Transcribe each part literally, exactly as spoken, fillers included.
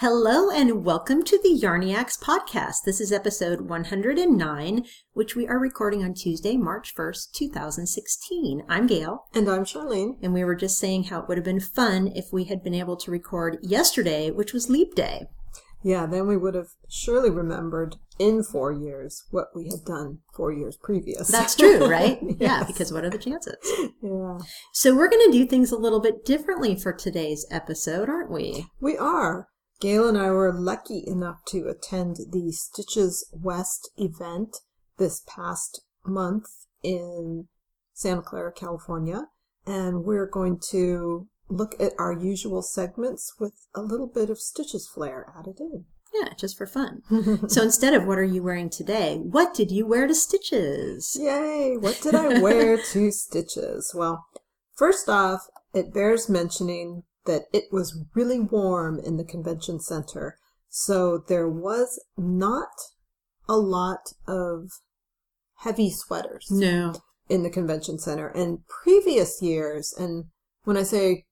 Hello and welcome to the Yarniacs podcast. This is episode one hundred nine, which we are recording on Tuesday, March first, two thousand sixteen. I'm Gail. And I'm Charlene. And we were just saying how it would have been fun if we had been able to record yesterday, which was Leap Day. Yeah, then we would have surely remembered in four years what we had done four years previous. That's true, right? Yes. Yeah, because what are the chances? Yeah. So we're going to do things a little bit differently for today's episode, aren't we? We are. Gail and I were lucky enough to attend the Stitches West event this past month in Santa Clara, California, and we're going to look at our usual segments with a little bit of Stitches flair added in. Yeah, just for fun. So instead of what are you wearing today, what did you wear to Stitches? Yay! What did I wear to Stitches? Well, first off, it bears mentioning that it was really warm in the convention center, so there was not a lot of heavy sweaters no. in the convention center. And previous years, and when I say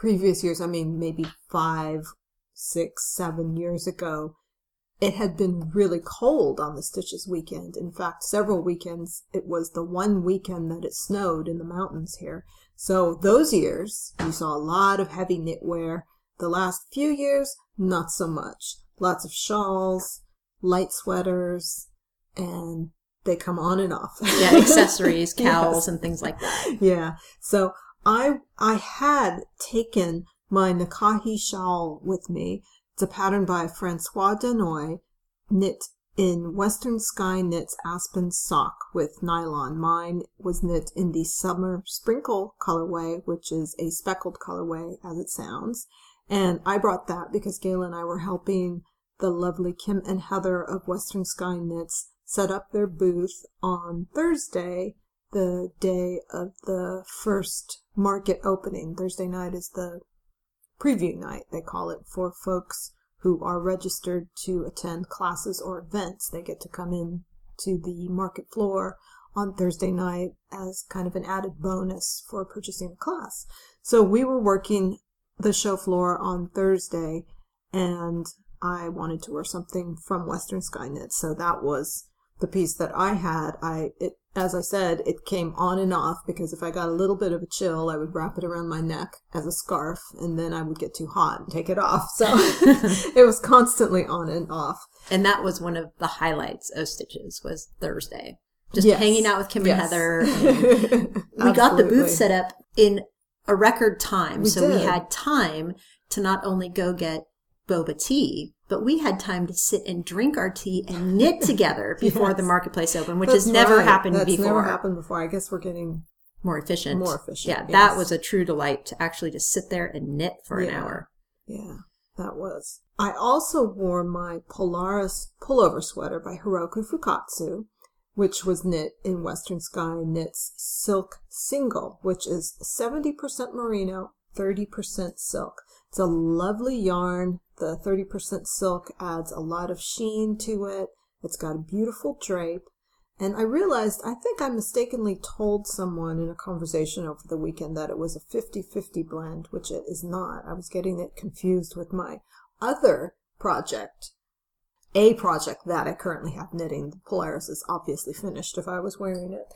previous years, I mean maybe five, six, seven years ago, it had been really cold on the Stitches weekend. In fact, several weekends, it was the one weekend that it snowed in the mountains here. So those years, you saw a lot of heavy knitwear. The last few years, not so much. Lots of shawls, light sweaters, and they come on and off. Yeah, accessories, cowls, yes. and things like that. Yeah. So I I had taken my Nakahi shawl with me. It's a pattern by Francois Danoy, knit in Western Sky Knits Aspen Sock with nylon. Mine was knit in the Summer Sprinkle colorway, which is a speckled colorway as it sounds. And I brought that because Gail and I were helping the lovely Kim and Heather of Western Sky Knits set up their booth on Thursday, the day of the first market opening. Thursday night is the preview night, they call it, for folks who are registered to attend classes or events. They get to come in to the market floor on Thursday night as kind of an added bonus for purchasing a class. So we were working the show floor on Thursday, and I wanted to wear something from Western Sky Knits, so that was the piece that I had. I it, as I said, it came on and off because if I got a little bit of a chill, I would wrap it around my neck as a scarf, and then I would get too hot and take it off. So it was constantly on and off. And that was one of the highlights of Stitches, was Thursday. Just yes. hanging out with Kim yes. and Heather. And we got the booth set up in a record time. We so did. We had time to not only go get boba tea, but we had time to sit and drink our tea and knit together before yes. the marketplace opened, which That's has never right. happened That's before. That's never happened before. I guess we're getting more efficient. More efficient. Yeah, yes. That was a true delight to actually just sit there and knit for yeah. an hour. Yeah, that was. I also wore my Polaris pullover sweater by Hiroku Fukatsu, which was knit in Western Sky Knits Silk Single, which is seventy percent merino, thirty percent silk. It's a lovely yarn. The thirty percent silk adds a lot of sheen to it. It's got a beautiful drape. And I realized, I think I mistakenly told someone in a conversation over the weekend that it was a fifty-fifty blend, which it is not. I was getting it confused with my other project, a project that I currently have knitting. The Polaris is obviously finished if I was wearing it.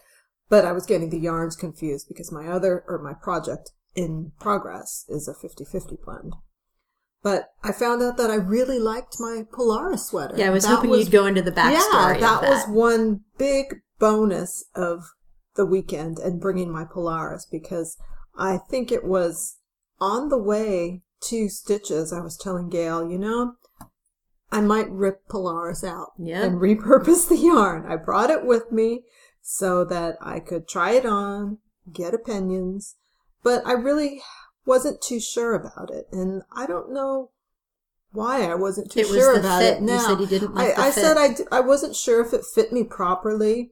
But I was getting the yarns confused because my other, or my project, in progress is a fifty-fifty blend. But I found out that I really liked my Polaris sweater. Yeah, I was that hoping was, you'd go into the backstory. Yeah, that, that was one big bonus of the weekend and bringing my Polaris, because I think it was on the way to Stitches. I was telling Gail, you know, I might rip Polaris out yep. and repurpose the yarn. I brought it with me so that I could try it on, get opinions. But I really wasn't too sure about it, and I don't know why I wasn't too it sure was the about fit. It. Now you said you didn't like I, the fit. I said I, d- I wasn't sure if it fit me properly,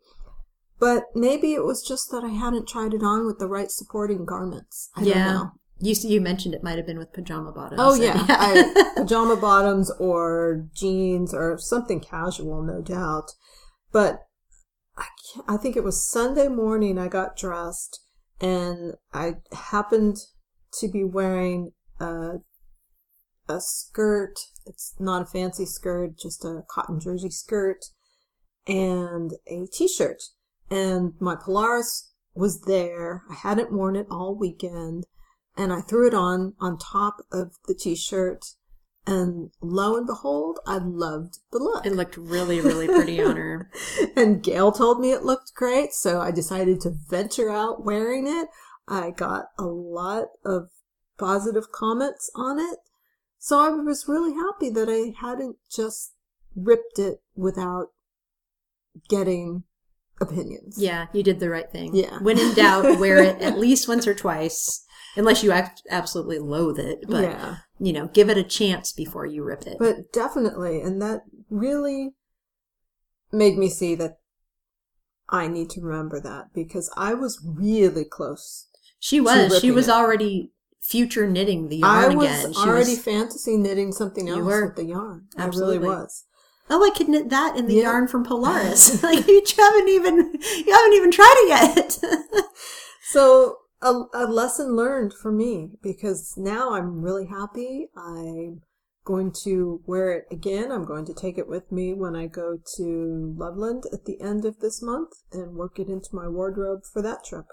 but maybe it was just that I hadn't tried it on with the right supporting garments. I yeah. don't know. You you mentioned it might have been with pajama bottoms. Oh yeah, yeah. I, pajama bottoms or jeans or something casual, no doubt. But I can't, I think it was Sunday morning. I got dressed. And I happened to be wearing a a skirt. It's not a fancy skirt, just a cotton jersey skirt, and a t-shirt. And my Polaris was there. I hadn't worn it all weekend, and I threw it on on top of the t-shirt, and lo and behold, I loved the look. It looked really, really pretty on her. And Gail told me it looked great, so I decided to venture out wearing it. I got a lot of positive comments on it, so I was really happy that I hadn't just ripped it without getting opinions. Yeah, you did the right thing. Yeah. When in doubt, wear it at least once or twice, unless you absolutely loathe it. But, yeah. you know, give it a chance before you rip it. But definitely, and that really made me see that I need to remember that, because I was really close. She was. She was it. already future knitting the yarn I was again. She already was, fantasy knitting something else were, with the yarn. Absolutely. I really was. Oh, I could knit that in the yeah. yarn from Polaris. Like you haven't even you haven't even tried it yet. So a, a lesson learned for me, because now I'm really happy. I'm going to wear it again. I'm going to take it with me when I go to Loveland at the end of this month and work it into my wardrobe for that trip.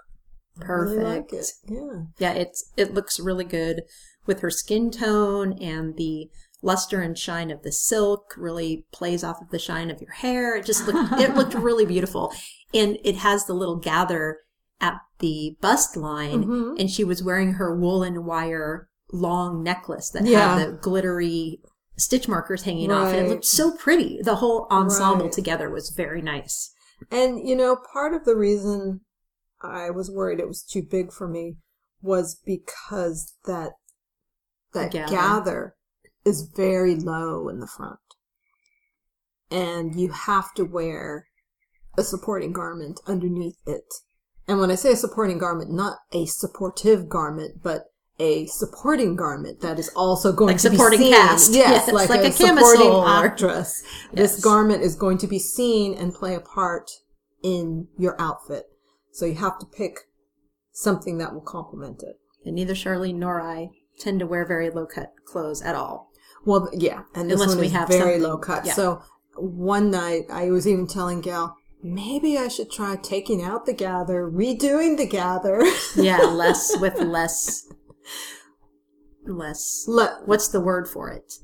Perfect. I really like it. Yeah. Yeah, it's it looks really good with her skin tone, and the luster and shine of the silk really plays off of the shine of your hair. It just looked, it looked really beautiful. And it has the little gather at the bust line, mm-hmm. and she was wearing her wool and wire long necklace that yeah. had the glittery stitch markers hanging right. off. And it looked so pretty. The whole ensemble right. together was very nice. And, you know, part of the reason I was worried it was too big for me was because that that gather. gather is very low in the front, and you have to wear a supporting garment underneath it. And when I say a supporting garment, not a supportive garment, but a supporting garment that is also going like to be seen. Like supporting cast. Yes, yes, like, like a, a supporting actress. Yes. This garment is going to be seen and play a part in your outfit. So you have to pick something that will complement it. And neither Charlene nor I tend to wear very low-cut clothes at all. Well, yeah. And this Unless one we is have very low-cut. Yeah. So one night I was even telling Gal, maybe I should try taking out the gather, redoing the gather. Yeah, less with less... Less... Le- what's the word for it?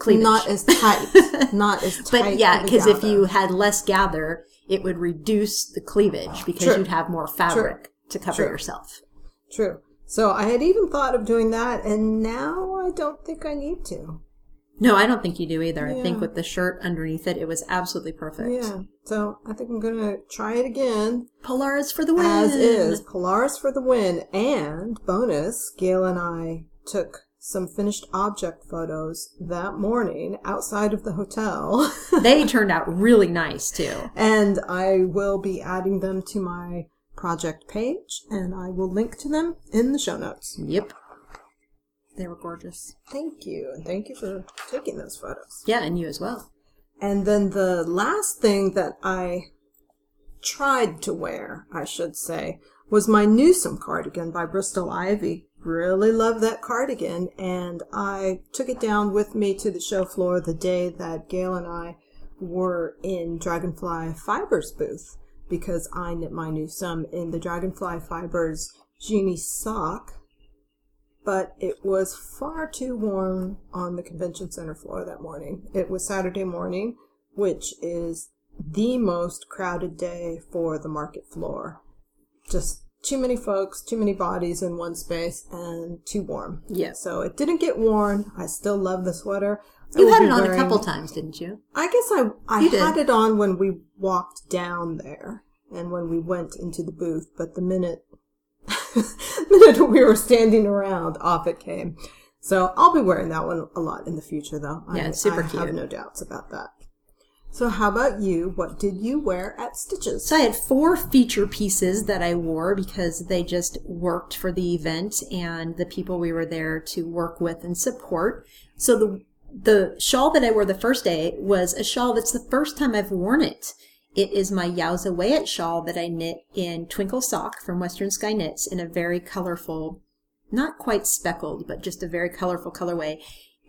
Cleavage. Not as tight. Not as tight. But yeah, because if you had less gather, it would reduce the cleavage, because True. You'd have more fabric True. To cover True. Yourself. True. So I had even thought of doing that, and now I don't think I need to. No, I don't think you do either. Yeah. I think with the shirt underneath it, it was absolutely perfect. Yeah, so I think I'm going to try it again. Polaris for the win! As is, Polaris for the win. And, bonus, Gail and I took some finished object photos that morning outside of the hotel. They turned out really nice, too. And I will be adding them to my project page, and I will link to them in the show notes. Yep. They were gorgeous. Thank you, and thank you for taking those photos. Yeah, and you as well. And then the last thing that I tried to wear, I should say, was my Newsome cardigan by Bristol Ivy. Really love that cardigan, and I took it down with me to the show floor the day that Gail and I were in Dragonfly Fibers booth, because I knit my Newsome in the Dragonfly Fibers Genie sock, but it was far too warm on the convention center floor that morning. It was Saturday morning, which is the most crowded day for the market floor. Just too many folks, too many bodies in one space, and too warm. Yeah. So it didn't get worn. I still love the sweater. You had it on wearing... a couple times, didn't you? I guess I I had it on when we walked down there and when we went into the booth, but the minute, the minute we were standing around, off it came. So I'll be wearing that one a lot in the future, though. Yeah, I, it's super I cute. I have no doubts about that. So how about you? What did you wear at Stitches? So I had four feature pieces that I wore because they just worked for the event and the people we were there to work with and support. So the The shawl that I wore the first day was a shawl that's the first time I've worn it. It is my Yowza Wayette shawl that I knit in Twinkle Sock from Western Sky Knits in a very colorful not quite speckled, but just a very colorful colorway.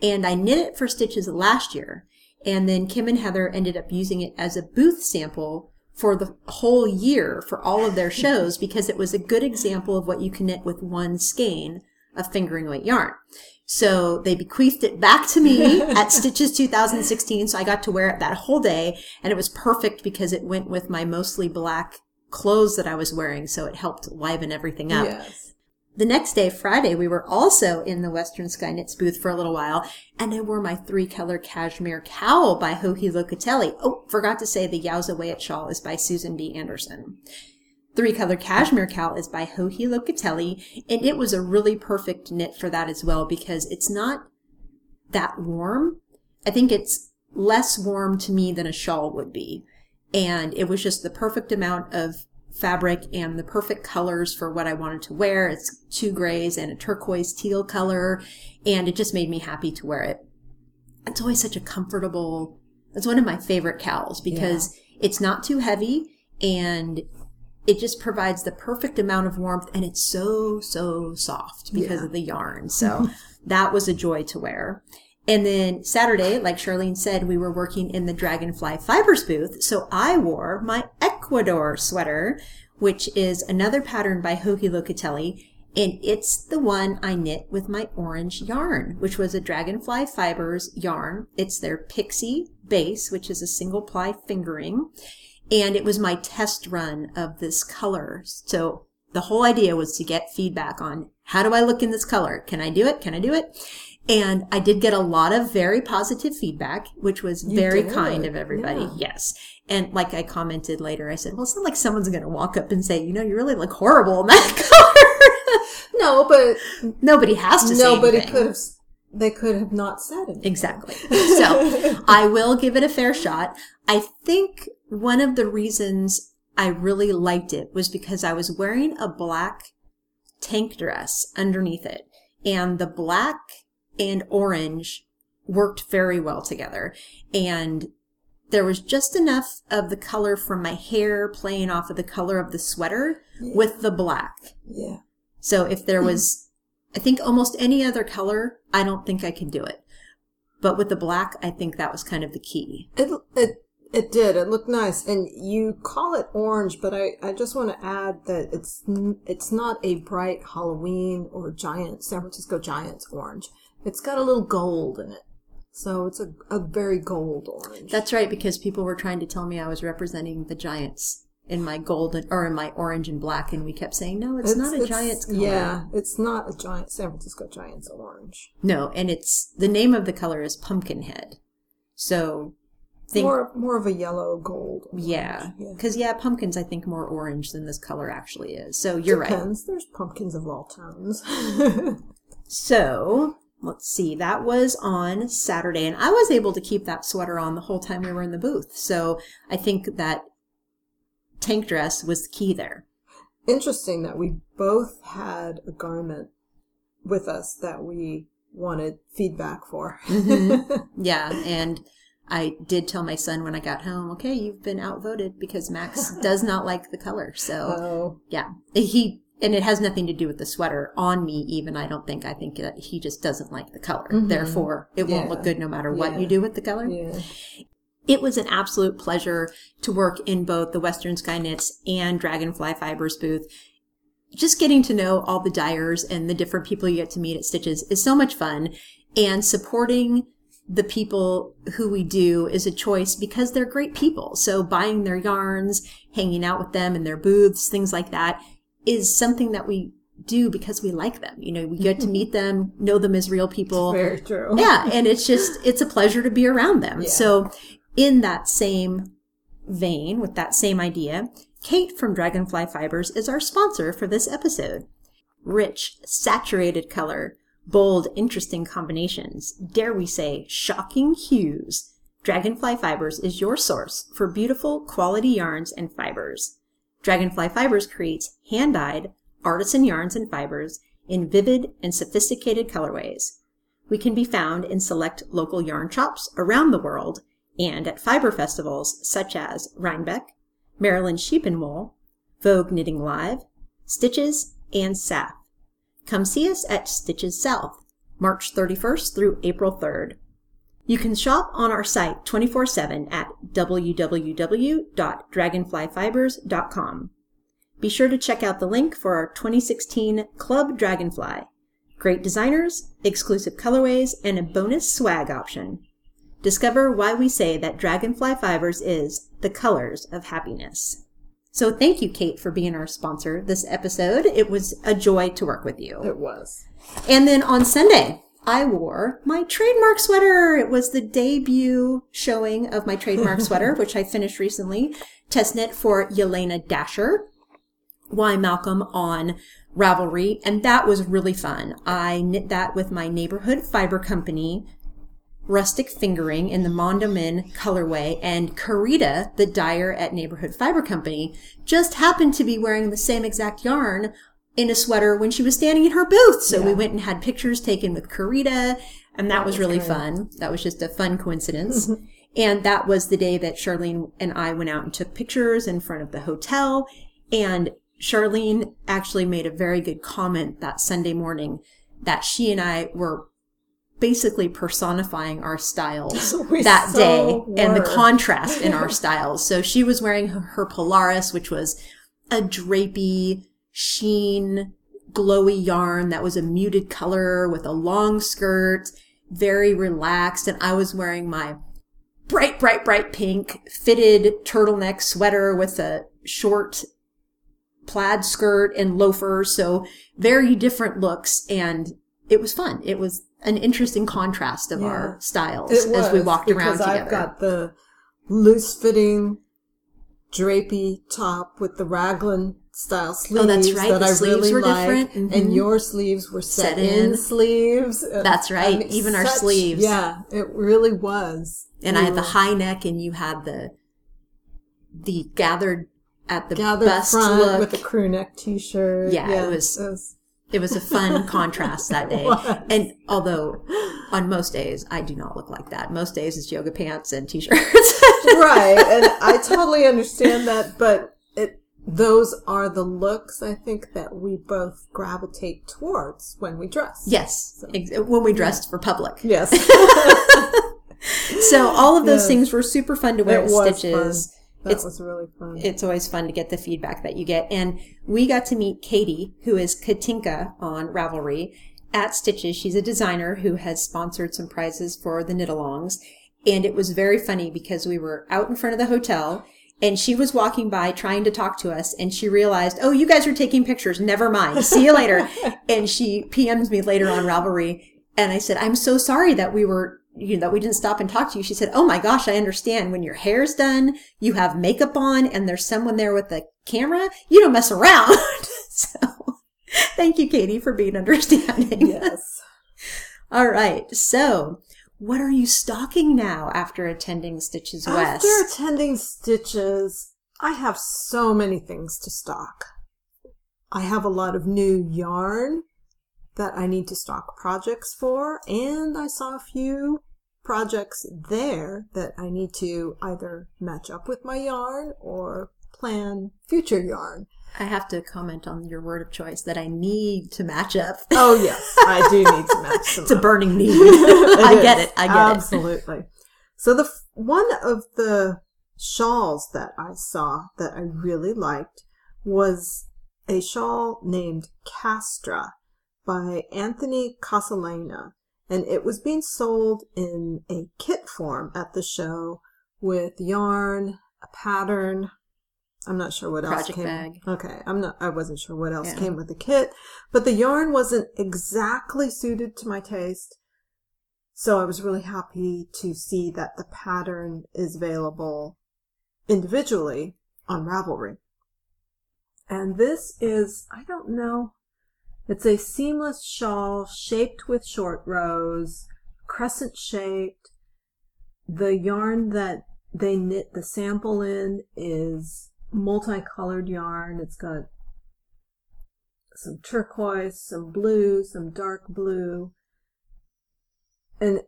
And I knit it for Stitches last year. And then Kim and Heather ended up using it as a booth sample for the whole year for all of their shows because it was a good example of what you can knit with one skein of fingering weight yarn. So they bequeathed it back to me at Stitches two thousand sixteen, so I got to wear it that whole day, and it was perfect because it went with my mostly black clothes that I was wearing, so it helped liven everything up. Yes. The next day, Friday, we were also in the Western Sky Knits booth for a little while, and I wore my three-color cashmere cowl by Hohi Locatelli. Oh, forgot to say the Yowza Wayet shawl is by Susan B. Anderson. Three-color cashmere cowl is by Hohi Locatelli, and it was a really perfect knit for that as well because it's not that warm. I think it's less warm to me than a shawl would be, and it was just the perfect amount of fabric and the perfect colors for what I wanted to wear. It's two grays and a turquoise teal color, and it just made me happy to wear it. It's always such a comfortable, it's one of my favorite cowls because yeah. It's not too heavy, and it just provides the perfect amount of warmth, and it's so, so soft because yeah. of the yarn. So that was a joy to wear. And then Saturday, like Charlene said, we were working in the Dragonfly Fibers booth. So I wore my Ecuador sweater, which is another pattern by Hohi Locatelli. And it's the one I knit with my orange yarn, which was a Dragonfly Fibers yarn. It's their Pixie base, which is a single ply fingering. And it was my test run of this color. So the whole idea was to get feedback on how do I look in this color? Can I do it? Can I do it? And I did get a lot of very positive feedback, which was you very did. kind of everybody. Yeah. Yes. And like I commented later, I said, well, it's not like someone's going to walk up and say, you know, you really look horrible in that color. No, but nobody has to nobody say anything. Nobody could have. They could have not said it. Exactly. So I will give it a fair shot. I think one of the reasons I really liked it was because I was wearing a black tank dress underneath it, and the black and orange worked very well together. And there was just enough of the color from my hair playing off of the color of the sweater yeah. with the black. Yeah. So if there was, I think almost any other color, I don't think I could do it. But with the black, I think that was kind of the key. It it it did. It looked nice. And you call it orange, but I, I just want to add that it's it's not a bright Halloween or giant San Francisco Giants orange. It's got a little gold in it. So it's a, a very gold orange. That's right, because people were trying to tell me I was representing the Giants in my gold and, or in my orange and black, and we kept saying, no, it's, it's not a it's, Giants color. Yeah, it's not a giant San Francisco Giants orange. No, and it's the name of the color is Pumpkinhead. So think, more, more of a yellow gold. Orange. Yeah, because, yeah. yeah, pumpkin's, I think, more orange than this color actually is. So you're Depends. right. Depends. There's pumpkins of all times. So let's see, that was on Saturday, and I was able to keep that sweater on the whole time we were in the booth. So I think that tank dress was the key there. Interesting that we both had a garment with us that we wanted feedback for. mm-hmm. Yeah, and I did tell my son when I got home, okay, you've been outvoted because Max does not like the color. So, oh. yeah, he and it has nothing to do with the sweater on me even, I don't think. I think that he just doesn't like the color. Mm-hmm. Therefore, it yeah. won't look good no matter what yeah. you do with the color. Yeah. It was an absolute pleasure to work in both the Western Sky Knits and Dragonfly Fibers booth. Just getting to know all the dyers and the different people you get to meet at Stitches is so much fun. And supporting the people who we do is a choice because they're great people. So buying their yarns, hanging out with them in their booths, things like that is something that we do because we like them. You know, we get to meet them, know them as real people. It's very true. Yeah. And it's just, it's a pleasure to be around them. Yeah. So in that same vein, with that same idea, Kate from Dragonfly Fibers is our sponsor for this episode. Rich, saturated color, bold, interesting combinations, dare we say, shocking hues. Dragonfly Fibers is your source for beautiful, quality yarns and fibers. Dragonfly Fibers creates hand-dyed, artisan yarns and fibers in vivid and sophisticated colorways. We can be found in select local yarn shops around the world and at fiber festivals such as Rhinebeck, Maryland Sheep and Wool, Vogue Knitting Live, Stitches, and S A F. Come see us at Stitches South, March thirty-first through April third. You can shop on our site twenty-four seven at w w w dot dragonfly fibers dot com. Be sure to check out the link for our twenty sixteen Club Dragonfly. Great designers, exclusive colorways, and a bonus swag option. Discover why we say that Dragonfly Fibers is the colors of happiness. So thank you, Kate, for being our sponsor this episode. It was a joy to work with you. It was. And then on Sunday, I wore my Trademark sweater. It was the debut showing of my Trademark sweater, which I finished recently. Test knit for Yelena Dasher, Y. Malcolm on Ravelry, and that was really fun. I knit that with my Neighborhood Fiber Company rustic fingering in the Mondamin colorway, and Carita, the dyer at Neighborhood Fiber Company, just happened to be wearing the same exact yarn in a sweater when she was standing in her booth. So yeah. We went and had pictures taken with Carita, and that, that was, was really great. fun. That was just a fun coincidence. And that was the day that Charlene and I went out and took pictures in front of the hotel, and Charlene actually made a very good comment that Sunday morning that she and I were basically personifying our styles that so day were. And the contrast in our styles. So she was wearing her, her Polaris, which was a drapey, sheen, glowy yarn that was a muted color with a long skirt, very relaxed. And I was wearing my bright, bright, bright pink fitted turtleneck sweater with a short plaid skirt and loafers, so very different looks, and it was fun. It was an interesting contrast of yeah, our styles as we walked around together. I've got the loose-fitting, drapey top with the raglan style sleeves. Oh, that's right. That the I sleeves really were like, different, mm-hmm. and your sleeves were set, set in. in sleeves. That's right. I mean, Even such, our sleeves. Yeah, it really was. And really. I had the high neck, and you had the the gathered. At the Gathered best front look. With a crew neck t-shirt. Yeah, yeah it, was, it was it was a fun contrast that day. And although on most days I do not look like that. Most days it's yoga pants and t-shirts. Right, and I totally understand that, but it those are the looks I think that we both gravitate towards when we dress. Yes, so. ex- when we dressed yeah. for public. Yes. So all of those yes. things were super fun to wear it at was Stitches. Fun. That it's, was really fun. It's always fun to get the feedback that you get. And we got to meet Katie, who is Katinka on Ravelry, at Stitches. She's a designer who has sponsored some prizes for the knit-alongs. And it was very funny because we were out in front of the hotel, and she was walking by trying to talk to us, and she realized, oh, you guys are taking pictures. Never mind. See you later. And she P M's me later on Ravelry, and I said, I'm so sorry that we were... you know, that we didn't stop and talk to you. She said, oh my gosh, I understand. When your hair's done, you have makeup on, and there's someone there with a camera, you don't mess around. So thank you, Katie, for being understanding. Yes. All right. So what are you stocking now after attending Stitches West? After attending Stitches, I have so many things to stock. I have a lot of new yarn that I need to stock projects for, and I saw a few projects there that I need to either match up with my yarn or plan future yarn. I have to comment on your word of choice that I need to match up. Oh, yes, I do need to match them It's up. A burning need. I get it. I get Absolutely. it. Absolutely. So the one of the shawls that I saw that I really liked was a shawl named Castra by Anthony Casalena, and it was being sold in a kit form at the show with yarn, a pattern, I'm not sure what Project else came. Bag. Okay, I'm not I wasn't sure what else yeah. came with the kit, but the yarn wasn't exactly suited to my taste. So I was really happy to see that the pattern is available individually on Ravelry. And this is, I don't know, it's a seamless shawl shaped with short rows, crescent shaped. The yarn that they knit the sample in is multicolored yarn. It's got some turquoise, some blue, some dark blue. And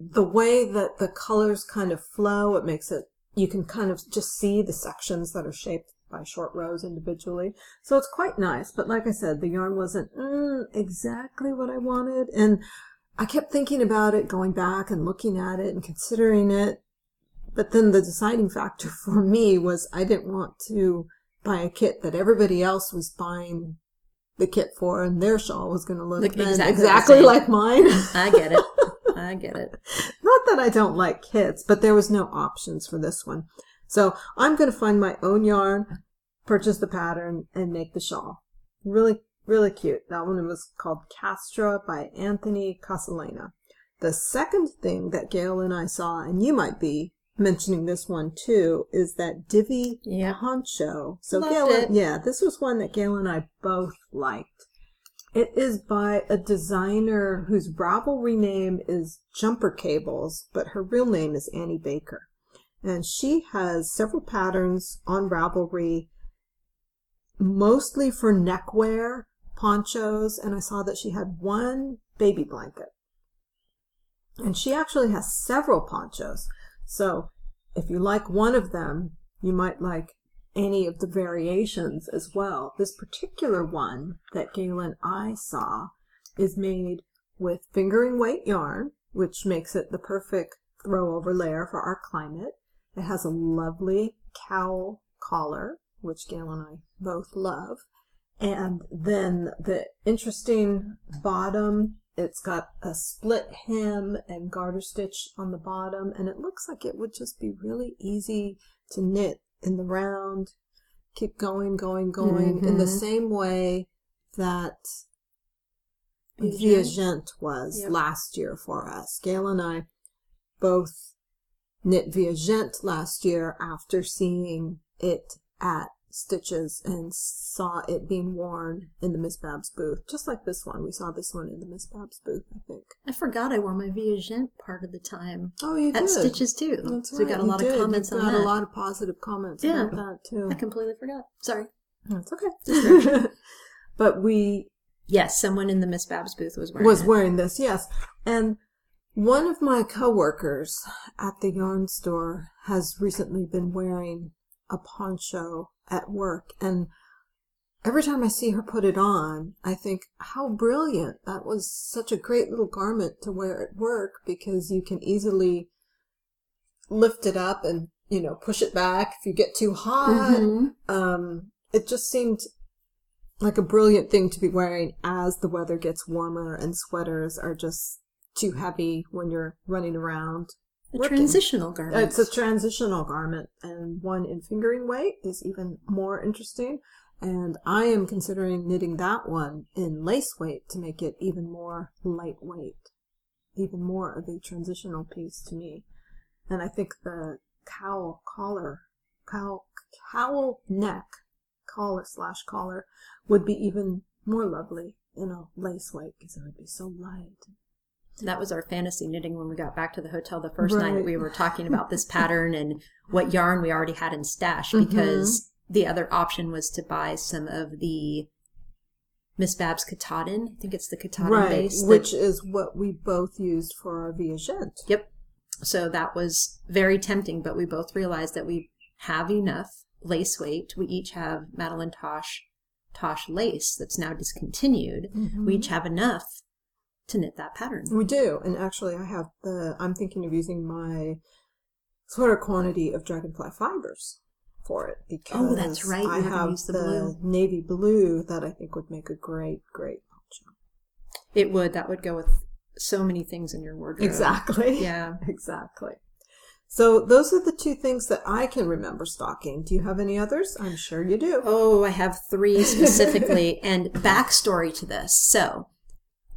the way that the colors kind of flow, it makes it, you can kind of just see the sections that are shaped by short rows individually. So it's quite nice, but like I said, the yarn wasn't mm, exactly what I wanted, and I kept thinking about it, going back and looking at it and considering it, but then the deciding factor for me was I didn't want to buy a kit that everybody else was buying the kit for, and their shawl was going to look, look exactly, exactly like mine. I get it. I get it. Not that I don't like kits, but there was no options for this one. So I'm going to find my own yarn, purchase the pattern, and make the shawl. Really, really cute. That one was called Castra by Anthony Casalena. The second thing that Gail and I saw, and you might be mentioning this one too, is that Divi yeah. poncho. So Loved Gail, it. yeah, this was one that Gail and I both liked. It is by a designer whose Ravelry name is Jumper Cables, but her real name is Annie Baker. And she has several patterns on Ravelry, mostly for neckwear, ponchos, and I saw that she had one baby blanket. And she actually has several ponchos. So if you like one of them, you might like any of the variations as well. This particular one that Gail and I saw is made with fingering weight yarn, which makes it the perfect throwover layer for our climate. It has a lovely cowl collar, which Gail and I both love. And then the interesting bottom, it's got a split hem and garter stitch on the bottom, and it looks like it would just be really easy to knit in the round. Keep going, going, going, mm-hmm. in the same way that mm-hmm. Via Gent was yep. last year for us. Gail and I both knit Via Gent last year after seeing it at Stitches and saw it being worn in the Miss Babs booth, just like this one. We saw this one in the Miss Babs booth, I think. I forgot I wore my Via Gent part of the time. Oh, you did. At Stitches, too. That's right. So we got a lot of comments on that. We got a lot of positive comments yeah. about that, too. I completely forgot. Sorry. That's okay. But we... Yes, someone in the Miss Babs booth was wearing Was it. wearing this, yes. And one of my coworkers at the yarn store has recently been wearing a poncho at work, and every time I see her put it on, I think, how brilliant. That was such a great little garment to wear at work, because you can easily lift it up and, you know, push it back if you get too hot. Mm-hmm. Um, it just seemed like a brilliant thing to be wearing as the weather gets warmer and sweaters are just too heavy when you're running around. A working. transitional garment. It's a transitional garment, and one in fingering weight is even more interesting. And I am considering knitting that one in lace weight to make it even more lightweight, even more of a transitional piece to me. And I think the cowl collar, cowl, cowl neck, collar slash collar would be even more lovely in a lace weight, because it would be so light. That was our fantasy knitting when we got back to the hotel the first right. night. We were talking about this pattern and what yarn we already had in stash, because mm-hmm. the other option was to buy some of the Miss Babs Katahdin. I think it's the Katahdin right, base. Which that, is what we both used for our Via Gent. Yep. So that was very tempting, but we both realized that we have enough lace weight. We each have Madeline Tosh, Tosh lace that's now discontinued. Mm-hmm. We each have enough to knit that pattern. We do. And actually I have the, I'm thinking of using my sweater quantity of Dragonfly Fibers for it, because oh, that's right. I have the, the blue. navy blue that I think would make a great, great poncho. It would. That would go with so many things in your wardrobe. Exactly. Yeah. Exactly. So those are the two things that I can remember stocking. Do you have any others? I'm sure you do. Oh, I have three specifically. And backstory to this. So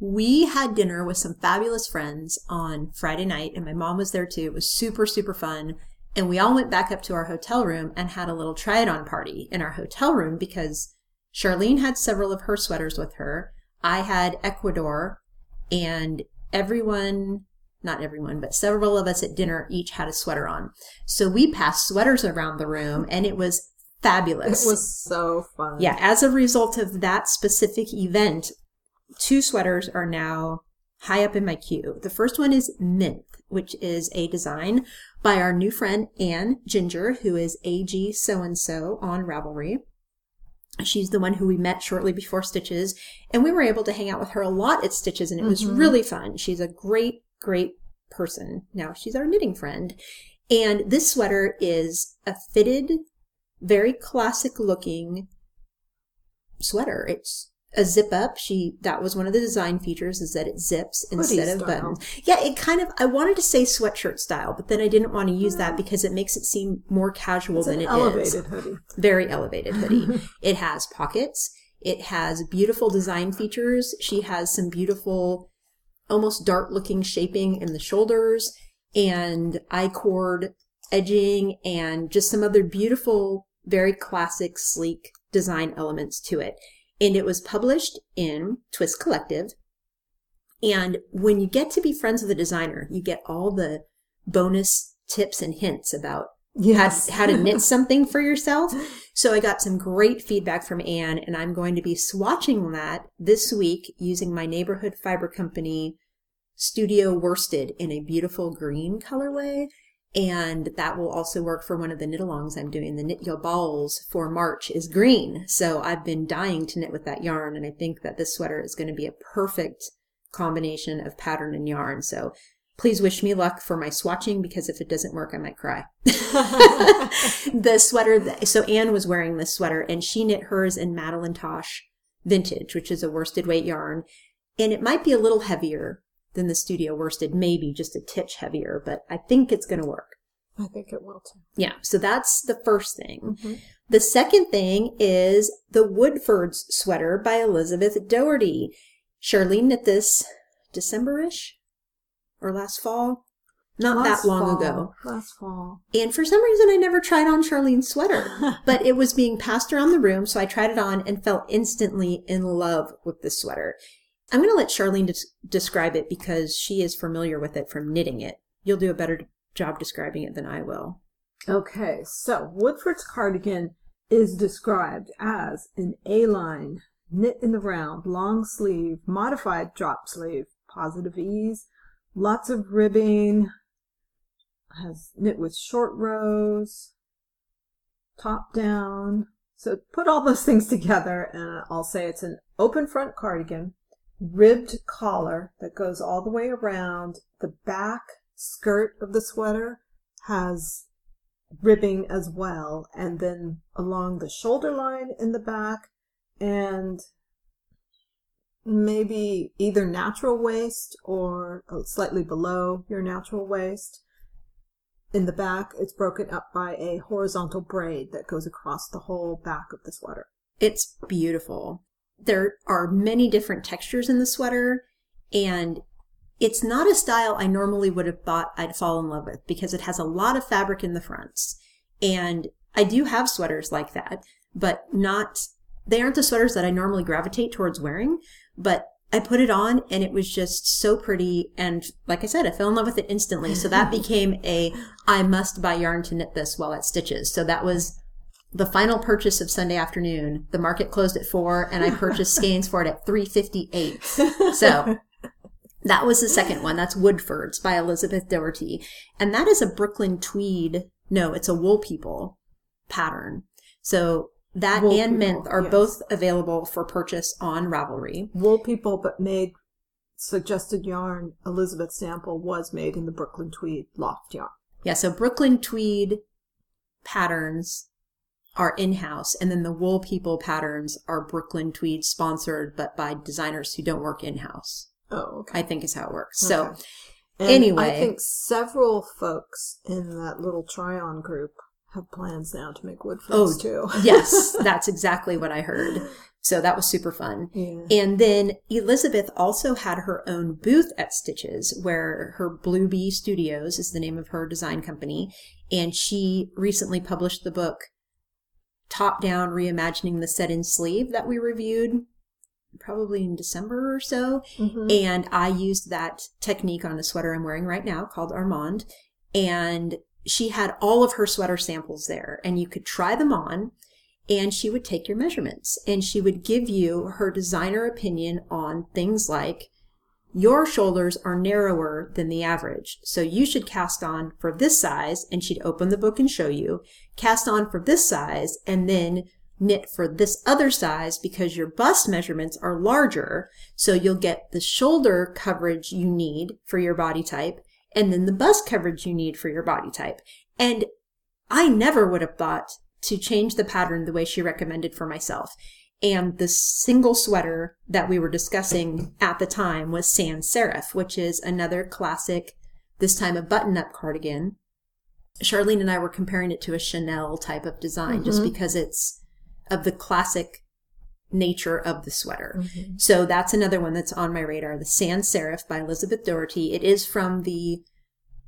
we had dinner with some fabulous friends on Friday night, and my mom was there too. It was super, super fun. And we all went back up to our hotel room and had a little try-it-on party in our hotel room, because Charlene had several of her sweaters with her. I had Ecuador, and everyone, not everyone, but several of us at dinner each had a sweater on. So we passed sweaters around the room, and it was fabulous. It was so fun. Yeah, as a result of that specific event, two sweaters are now high up in my queue. The first one is Mint, which is a design by our new friend Ann Ginger, who is A G so-and-so on Ravelry. She's the one who we met shortly before Stitches, and we were able to hang out with her a lot at Stitches, and it was mm-hmm. really fun. She's a great, great person. Now she's our knitting friend. And this sweater is a fitted, very classic-looking sweater. It's a zip-up. She that was one of the design features, is that it zips instead of buttons. Yeah, it kind of, I wanted to say sweatshirt style, but then I didn't want to use that because it makes it seem more casual it's than it elevated is. Elevated hoodie. Very elevated hoodie. It has pockets. It has beautiful design features. She has some beautiful, almost dart-looking shaping in the shoulders and I-cord edging and just some other beautiful, very classic, sleek design elements to it. And it was published in Twist Collective. And when you get to be friends with the designer, you get all the bonus tips and hints about yes. how, how to knit something for yourself. So I got some great feedback from Anne, and I'm going to be swatching that this week using my Neighborhood Fiber Company Studio Worsted in a beautiful green colorway. And that will also work for one of the knit-alongs I'm doing. The Knit Your Balls for March is green. So I've been dying to knit with that yarn, and I think that this sweater is going to be a perfect combination of pattern and yarn. So please wish me luck for my swatching, because if it doesn't work, I might cry. The sweater, that, so Anne was wearing this sweater, and she knit hers in Madeline Tosh Vintage, which is a worsted weight yarn. And it might be a little heavier than the Studio Worsted, maybe just a titch heavier, but I think it's going to work. I think it will too. Yeah, so that's the first thing. Mm-hmm. The second thing is the Woodford's sweater by Elizabeth Doherty. Charlene knit this December-ish or last fall. Not last that long fall. ago. Last fall. And for some reason, I never tried on Charlene's sweater, but it was being passed around the room, so I tried it on and fell instantly in love with the sweater. I'm going to let Charlene des- describe it because she is familiar with it from knitting it. You'll do a better job describing it than I will. Okay, so Woodford's cardigan is described as an A-line, knit in the round, long sleeve, modified drop sleeve, positive ease, lots of ribbing, has knit with short rows, top down. So put all those things together and I'll say it's an open front cardigan. Ribbed collar that goes all the way around. The back skirt of the sweater has ribbing as well, and then along the shoulder line in the back, and maybe either natural waist or slightly below your natural waist. In the back, it's broken up by a horizontal braid that goes across the whole back of the sweater. It's beautiful. There are many different textures in the sweater, and it's not a style I normally would have thought I'd fall in love with because it has a lot of fabric in the fronts. And I do have sweaters like that, but not, they aren't the sweaters that I normally gravitate towards wearing, but I put it on and it was just so pretty. And like I said, I fell in love with it instantly. So that became a, I must buy yarn to knit this while at Stitches. So that was the final purchase of Sunday afternoon. The market closed at four, and I purchased skeins for it at three fifty-eight. So that was the second one. That's Woodford's by Elizabeth Doherty. And that is a Brooklyn Tweed. No, it's a Wool People pattern. So that Wool and Mint are yes. both available for purchase on Ravelry. Wool People, but made suggested yarn. Elizabeth's sample was made in the Brooklyn Tweed loft yarn. Yeah, so Brooklyn Tweed patterns are in-house, and then the Wool People patterns are Brooklyn Tweed sponsored, but by designers who don't work in-house. Oh, okay. I think is how it works. Okay. So, and anyway. I think several folks in that little try-on group have plans now to make Woodfords, oh, too. Yes, that's exactly what I heard. So that was super fun. Yeah. And then Elizabeth also had her own booth at Stitches, where her Blue Bee Studios is the name of her design company, and she recently published the book Top Down Reimagining the Set-In Sleeve that we reviewed probably in December or so. Mm-hmm. And I used that technique on a sweater I'm wearing right now called Armand. And she had all of her sweater samples there, and you could try them on, and she would take your measurements, and she would give you her designer opinion on things like Your shoulders are narrower than the average, so you should cast on for this size, and she'd open the book and show you, cast on for this size, and then knit for this other size because your bust measurements are larger, so you'll get the shoulder coverage you need for your body type, and then the bust coverage you need for your body type. And I never would have thought to change the pattern the way she recommended for myself. And the single sweater that we were discussing at the time was Sans Serif, which is another classic, this time a button-up cardigan. Charlene and I were comparing it to a Chanel type of design, mm-hmm. just because it's of the classic nature of the sweater. Mm-hmm. So that's another one that's on my radar, the Sans Serif by Elizabeth Doherty. It is from the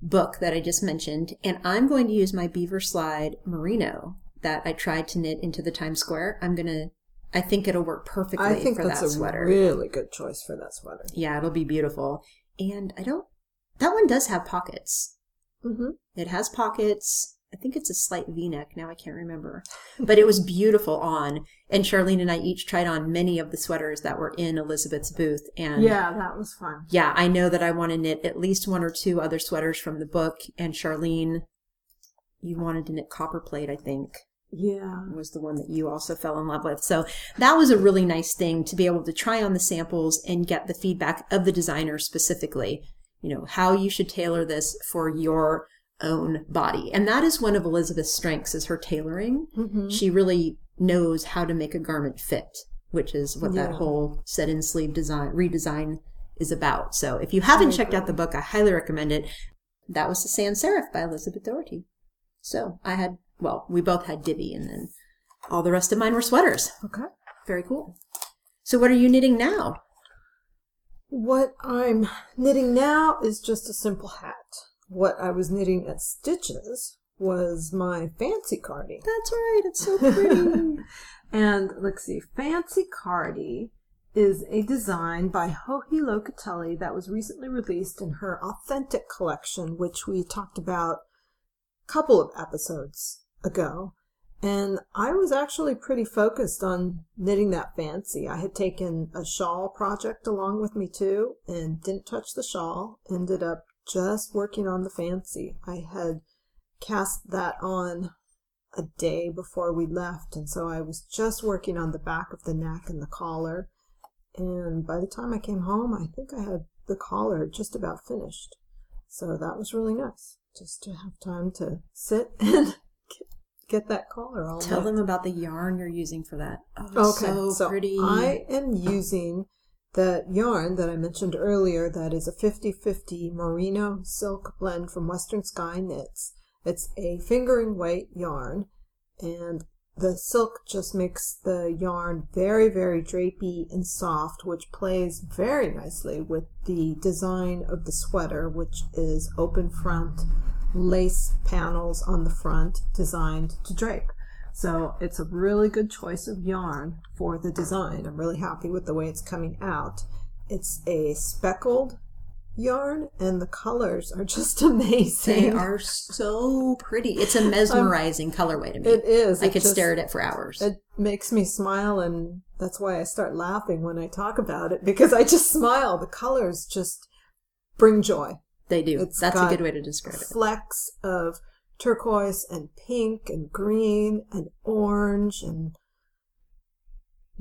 book that I just mentioned, and I'm going to use my Beaver Slide merino that I tried to knit into the Times Square. I'm going to I think it'll work perfectly I think for that's that sweater. A really good choice for that sweater. Yeah, it'll be beautiful. And I don't... That one does have pockets. Mm-hmm. It has pockets. I think it's a slight V-neck. Now I can't remember. But it was beautiful on. And Charlene and I each tried on many of the sweaters that were in Elizabeth's booth. And yeah, that was fun. Yeah, I know that I want to knit at least one or two other sweaters from the book. And Charlene, you wanted to knit Copperplate, I think. Yeah. Was the one that you also fell in love with. So that was a really nice thing to be able to try on the samples and get the feedback of the designer specifically, you know, how you should tailor this for your own body. And that is one of Elizabeth's strengths is her tailoring. Mm-hmm. She really knows how to make a garment fit, which is what yeah. that whole set in sleeve design redesign is about. So if you haven't Very checked cool. out the book, I highly recommend it. That was the Sans Serif by Elizabeth Doherty. So I had Well, we both had Divi, and then all the rest of mine were sweaters. Okay. Very cool. So what are you knitting now? What I'm knitting now is just a simple hat. What I was knitting at Stitches was my Fancy Cardi. That's right. It's so pretty. And let's see. Fancy Cardi is a design by Hohi Locatelli that was recently released in her Authentic collection, which we talked about a couple of episodes ago, and I was actually pretty focused on knitting that fancy. I had taken a shawl project along with me too and didn't touch the shawl, ended up just working on the fancy. I had cast that on a day before we left, and so I was just working on the back of the neck and the collar, and by the time I came home I think I had the collar just about finished. So that was really nice just to have time to sit and get that collar all Tell night. Them about the yarn you're using for that. Oh, okay. so, so pretty. I am using the yarn that I mentioned earlier that is a fifty-fifty merino silk blend from Western Sky Knits. It's a fingering weight yarn, and the silk just makes the yarn very, very drapey and soft, which plays very nicely with the design of the sweater, which is open front, lace panels on the front designed to drape. So it's a really good choice of yarn for the design. I'm really happy with the way it's coming out. It's a speckled yarn, and the colors are just amazing. They are so pretty. It's a mesmerizing um, colorway to me. It is. I it could just, stare at it for hours. It makes me smile, and that's why I start laughing when I talk about it, because I just smile. The colors just bring joy. They do. It's That's a good way to describe it. Flecks of turquoise and pink and green and orange and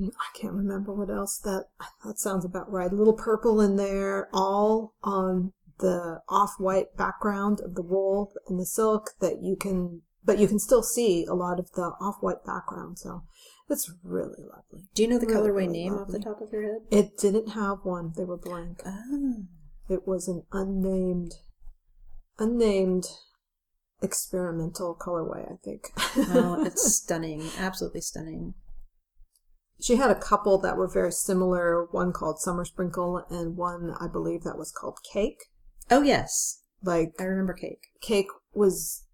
I can't remember what else that that sounds about right. A little purple in there, all on the off-white background of the wool and the silk that you can, but you can still see a lot of the off-white background. So it's really lovely. Do you know the really, colorway really name lovely. Off the top of your head? It didn't have one. They were blank. Oh. It was an unnamed, unnamed experimental colorway, I think. Oh, it's stunning. Absolutely stunning. She had a couple that were very similar, one called Summer Sprinkle and one, I believe, that was called Cake. Oh, yes. Like I remember Cake. Cake was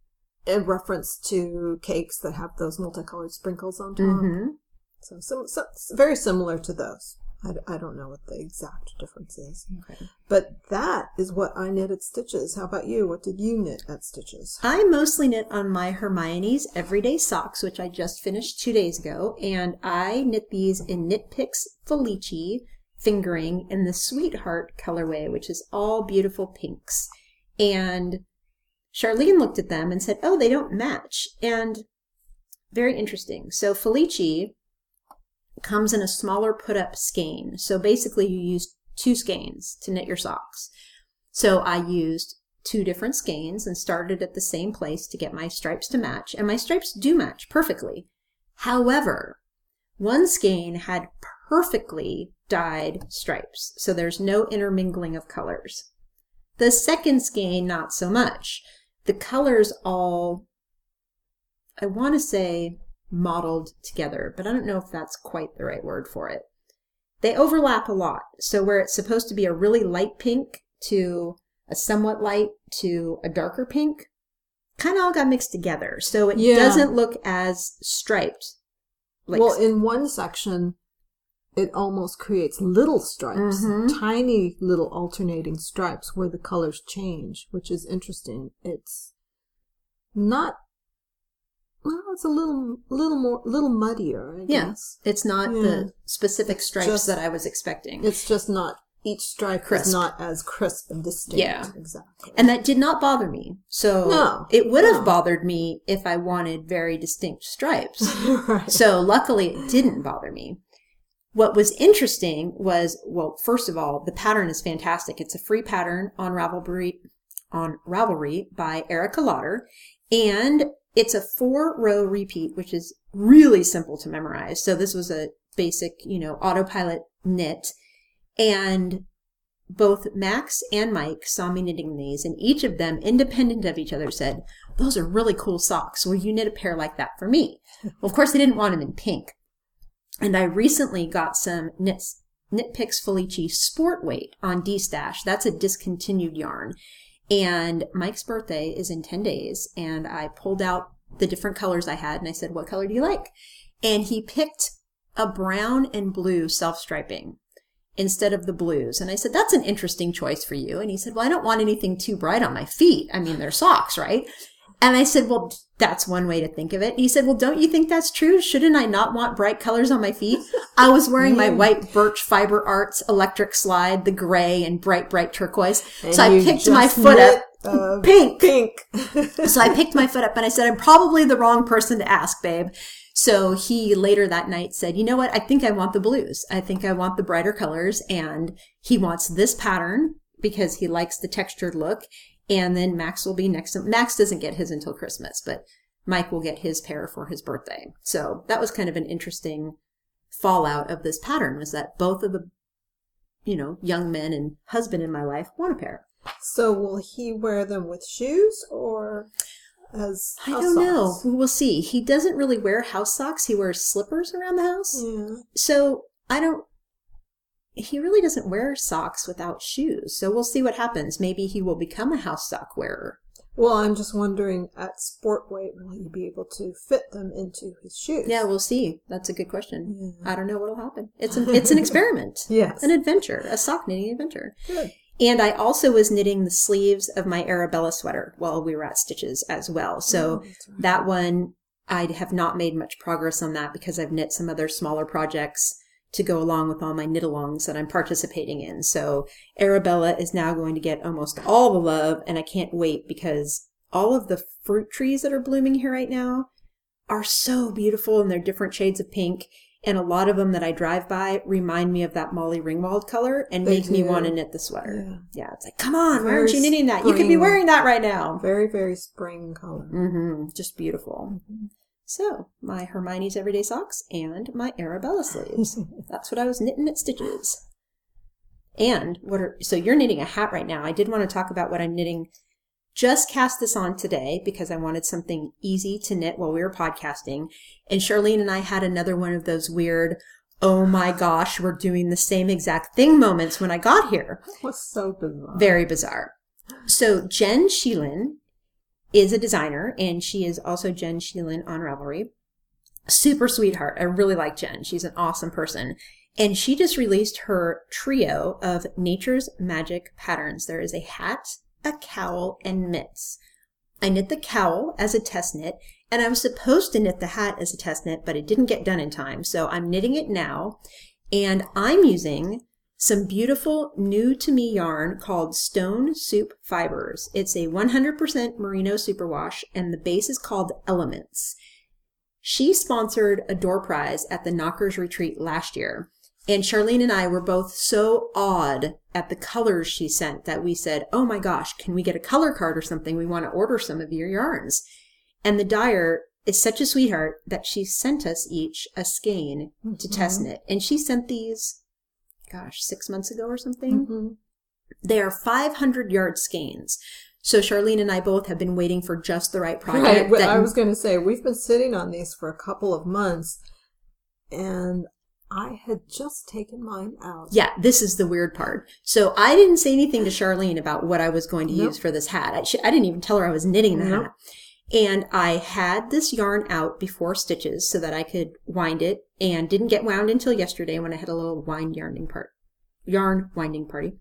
a reference to cakes that have those multicolored sprinkles on top. Mm-hmm. So, so, so very similar to those. I, I don't know what the exact difference is. Okay. But that is what I knit at Stitches. How about you? What did you knit at Stitches? I mostly knit on my Hermione's Everyday Socks, which I just finished two days ago. And I knit these in Knit Picks Felici fingering in the Sweetheart colorway, which is all beautiful pinks. And Charlene looked at them and said, oh, they don't match. And very interesting. So Felici comes in a smaller put-up skein. So basically you use two skeins to knit your socks. So I used two different skeins and started at the same place to get my stripes to match. And my stripes do match perfectly. However, one skein had perfectly dyed stripes. So there's no intermingling of colors. The second skein, not so much. The colors all, I want to say, mottled together, but I don't know if that's quite the right word for it. They overlap a lot. So where it's supposed to be a really light pink to a somewhat light to a darker pink, kind of all got mixed together. So it yeah. doesn't look as striped. Like well, in one section, it almost creates little stripes, mm-hmm. tiny little alternating stripes where the colors change, which is interesting. It's not, well, it's a little, little more, little muddier, I yeah. guess. It's not yeah. the specific stripes just, that I was expecting. It's just not, each stripe crisp. is not as crisp and distinct. Yeah. Exactly. And that did not bother me. So no, it would no. have bothered me if I wanted very distinct stripes. Right. So luckily it didn't bother me. What was interesting was, well, first of all, the pattern is fantastic. It's a free pattern on Ravelry, on Ravelry by Erica Lauder, and it's a four-row repeat, which is really simple to memorize. So this was a basic, you know, autopilot knit, and both Max and Mike saw me knitting these, and each of them, independent of each other, said, "Those are really cool socks. Will you knit a pair like that for me?" Well, of course, they didn't want them in pink. And I recently got some Knit, Knit Picks Felici Sport Weight on D-Stash. That's a discontinued yarn. And Mike's birthday is in ten days. And I pulled out the different colors I had and I said, what color do you like? And he picked a brown and blue self-striping instead of the blues. And I said, that's an interesting choice for you. And he said, well, I don't want anything too bright on my feet. I mean, they're socks, right? And I said, well, that's one way to think of it. And he said, well, don't you think that's true? Shouldn't I not want bright colors on my feet? I was wearing my white Birch Fiber Arts electric slide, the gray and bright, bright turquoise. And so I picked my foot up. Uh, pink. Pink. So I picked my foot up and I said, I'm probably the wrong person to ask, babe. So he later that night said, you know what? I think I want the blues. I think I want the brighter colors. And he wants this pattern because he likes the textured look. And then Max will be next. Max doesn't get his until Christmas, but Mike will get his pair for his birthday. So that was kind of an interesting fallout of this pattern, was that both of the, you know, young men and husband in my life want a pair. So will he wear them with shoes or as house socks? I don't know. We'll see. He doesn't really wear house socks. He wears slippers around the house. Yeah. So I don't. He really doesn't wear socks without shoes. So we'll see what happens. Maybe he will become a house sock wearer. Well, I'm just wondering, at sport weight, will he be able to fit them into his shoes? Yeah, we'll see. That's a good question. Yeah. I don't know what will happen. It's an, it's an experiment. Yes. An adventure. A sock knitting adventure. Good. And I also was knitting the sleeves of my Arabella sweater while we were at Stitches as well. So oh, that's right. That one, I have not made much progress on that because I've knit some other smaller projects to go along with all my knit-alongs that I'm participating in. So Arabella is now going to get almost all the love, and I can't wait because all of the fruit trees that are blooming here right now are so beautiful, and they're different shades of pink, and a lot of them that I drive by remind me of that Molly Ringwald color and they make do. me want to knit the sweater. Yeah, yeah, it's like, come on, very why aren't you knitting that? Spring. You could be wearing that right now. Very, very spring color. Mm-hmm, just beautiful. Mm-hmm. So, my Hermione's Everyday Socks and my Arabella sleeves. That's what I was knitting at Stitches. And, what are so you're knitting a hat right now. I did want to talk about what I'm knitting. Just cast this on today because I wanted something easy to knit while we were podcasting. And Charlene and I had another one of those weird, oh my gosh, we're doing the same exact thing moments when I got here. That was so bizarre. Very bizarre. So, Jen Sheelan is a designer, and she is also Jen Sheelan on Ravelry. Super sweetheart. I really like Jen. She's an awesome person. And she just released her trio of Nature's Magic patterns. There is a hat, a cowl, and mitts. I knit the cowl as a test knit, and I was supposed to knit the hat as a test knit, but it didn't get done in time. So I'm knitting it now, and I'm using some beautiful new to me yarn called Stone Soup Fibers. It's a one hundred percent merino superwash and the base is called Elements. She sponsored a door prize at the Knockers retreat last year. And Charlene and I were both so awed at the colors she sent that we said, oh my gosh, can we get a color card or something? We want to order some of your yarns. And the dyer is such a sweetheart that she sent us each a skein mm-hmm. to test knit. And she sent these, gosh, six months ago or something. Mm-hmm. They are five hundred yard skeins. So Charlene and I both have been waiting for just the right project. Right. Well, that... I was going to say, we've been sitting on these for a couple of months and... I had just taken mine out. Yeah, this is the weird part. So I didn't say anything to Charlene about what I was going to nope. use for this hat. I, she, I didn't even tell her I was knitting the nope. hat. And I had this yarn out before stitches so that I could wind it, and didn't get wound until yesterday when I had a little wind yarning part, yarn winding party.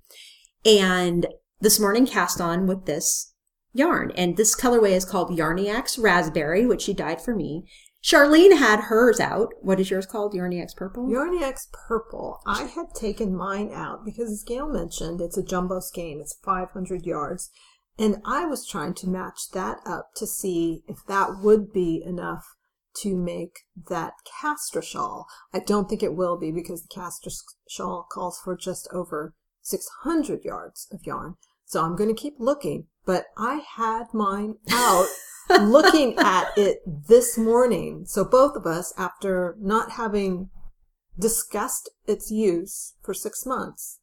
And this morning cast on with this yarn. And this colorway is called Yarniacs Raspberry, which she dyed for me. Charlene had hers out. What is yours called? Yarniacs Purple? Yarniacs Purple. I had taken mine out because, as Gail mentioned, it's a jumbo skein. It's five hundred yards. And I was trying to match that up to see if that would be enough to make that Castra shawl. I don't think it will be because the Castra shawl calls for just over six hundred yards of yarn. So I'm going to keep looking. But I had mine out. Looking at it this morning, so both of us, after not having discussed its use for six months,